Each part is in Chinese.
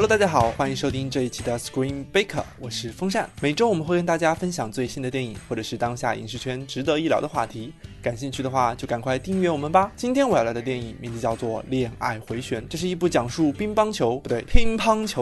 Hello， 大家好，欢迎收听这一期的 Screen Baker， 我是风扇。每周我们会跟大家分享最新的电影，或者是当下影视圈值得一聊的话题。感兴趣的话，就赶快订阅我们吧。今天我要聊的电影名字叫做《恋爱回旋》，这是一部讲述乒乓球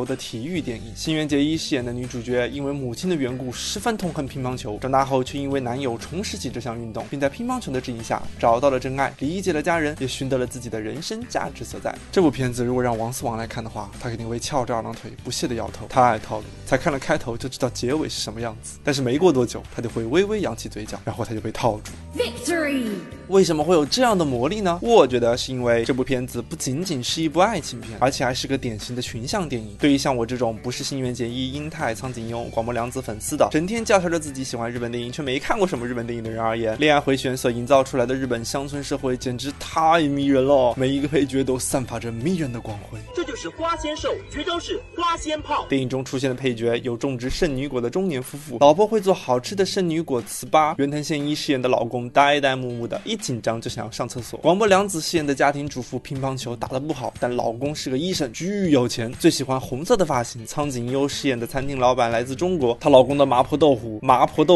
的体育电影。新垣结衣饰演的女主角因为母亲的缘故，十分痛恨乒乓球，长大后却因为男友重拾起这项运动，并在乒乓球的指引下找到了真爱，理解了家人，也寻得了自己的人生价值所在。这部片子如果让王思王来看的话，他肯定会翘着二郎腿不屑的摇头，太套路，才看了开头就知道结尾是什么样子。但是没过多久，他就会微微扬起嘴角，然后他就被套住。VICTORY， 为什么会有这样的魔力呢？我觉得是因为这部片子不仅仅是一部爱情片，而且还是个典型的群像电影。对于像我这种不是新垣结衣、英泰、苍井优、广末凉子粉丝的，整天叫嚣着自己喜欢日本电影却没看过什么日本电影的人而言，恋爱回旋所营造出来的日本乡村社会简直太迷人了。每一个配角都散发着迷人的光辉，这就是花仙兽，绝招是花仙炮。电影中出现的配角有种植圣女果的中年夫妇，老婆会做好吃的圣女果糍粑，原藤宪一饰演的老公呆呆木木的，一紧张就想要上厕所。广末凉子饰演的家庭主妇，乒乓球打得不好，但老公是个医生，巨有钱，最喜欢红色的发型。苍井优饰演的餐厅老板来自中国，她老公的麻婆豆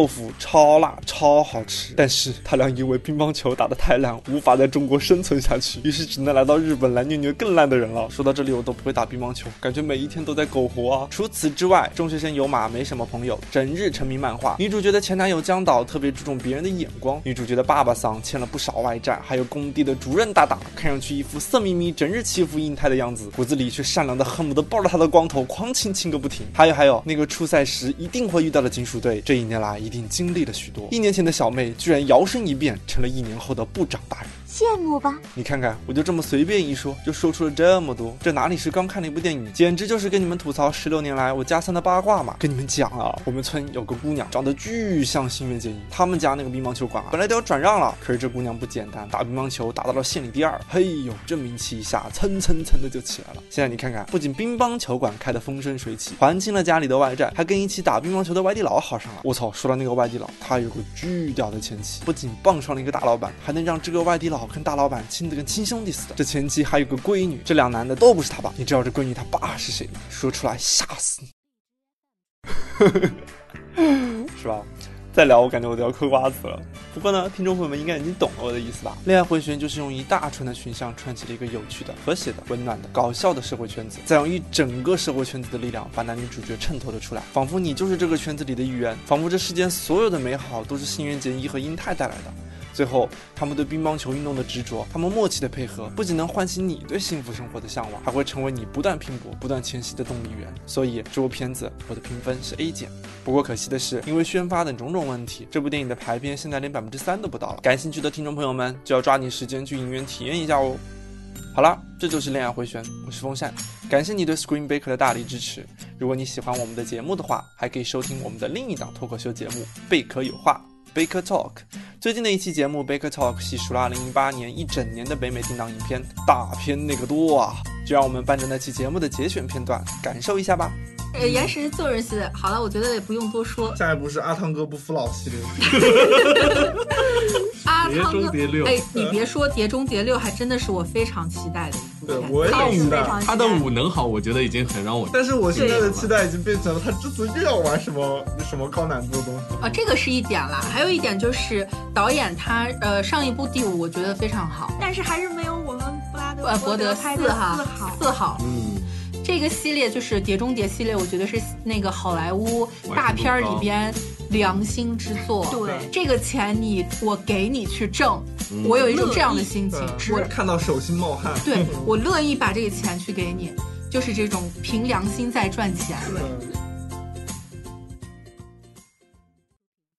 腐超辣超好吃，但是他俩因为乒乓球打得太烂，无法在中国生存下去，于是只能来到日本来虐虐更烂的人了。说到这里我都不会打乒乓球，感觉每一天都在苟活啊。除此之外，中学生有马没什么朋友，整日沉迷漫画。女主角的前男友江岛特别注重别人的眼光，女主角的爸爸桑欠了不少外债，还有工地的主任大大，看上去一副色眯眯整日欺负硬太的样子，骨子里却善良的恨不得抱着他的光头狂亲个不停。还有那个出赛时一定会遇到的金属队，这一年来一定经历了许多。1年前的小妹居然摇身一变成了1年后的部长大人，羡慕吧？你看看，我就这么随便一说，就说出了这么多。这哪里是刚看的一部电影，简直就是跟你们吐槽16年来我家乡的八卦嘛！跟你们讲啊，我们村有个姑娘长得巨像新垣结衣，他们家那个乒乓球馆本来都要转让了，可是这姑娘不简单，打乒乓球打到了县里第2，嘿呦，这名气一下蹭的就起来了。现在你看看，不仅乒乓球馆开得风生水起，还清了家里的外债，还跟一起打乒乓球的外地佬好上了。我操，说到那个外地佬，他有个巨屌的前妻，不仅傍上了一个大老板，还能让这个外地佬跟大老板亲得跟亲兄弟似的。这前妻还有个闺女，这2男的都不是他爸，你知道这闺女他爸是谁吗？说出来吓死你，是吧？再聊我感觉我都要嗑瓜子了。不过呢，听众朋友们应该已经懂了我的意思吧。恋爱回旋就是用一大串的群像串起了一个有趣的、和谐的、温暖的、搞笑的社会圈子，再用一整个社会圈子的力量把男女主角衬托了出来，仿佛你就是这个圈子里的一员，仿佛这世间所有的美好都是新垣结衣和英泰带来的。最后他们对乒乓球运动的执着，他们默契的配合，不仅能唤起你对幸福生活的向往，还会成为你不断拼搏不断前行的动力源。所以这部片子我的评分是 A 减。不过可惜的是，因为宣发等种种问题，这部电影的排片现在连3%都不到了。感兴趣的听众朋友们就要抓紧时间去影院体验一下哦。好了，这就是恋爱回旋，我是风扇，感谢你对 Screen Baker 的大力支持。如果你喜欢我们的节目的话，还可以收听我们的另一档脱口秀节目贝壳有话 BakerTalk。 最近的一期节目 BakerTalk 细数了2018年一整年的北美定档影片，大片那个多啊，就让我们伴着那期节目的节选片段感受一下吧。岩石是最任性的，好了，我觉得也不用多说。下一步是阿汤哥不服老系列。阿汤哥，哎，你别说，《碟中谍6》还真的是我非常期待的。对，我也期待。他的武能好，我觉得已经很让我。但是我现在的期待已经变成了他这次又要玩什么高难度的东西。啊，这个是一点啦，还有一点就是导演他上一部第5我觉得非常好，但是还是没有我们伯德拍的4好。这个系列就是《碟中谍》系列，我觉得是那个好莱坞大片里边良心之作。对，这个钱我给你去挣，我有一种这样的心情，我看到手心冒汗。对，我乐意把这个钱去给你，就是这种凭良心在赚钱。对。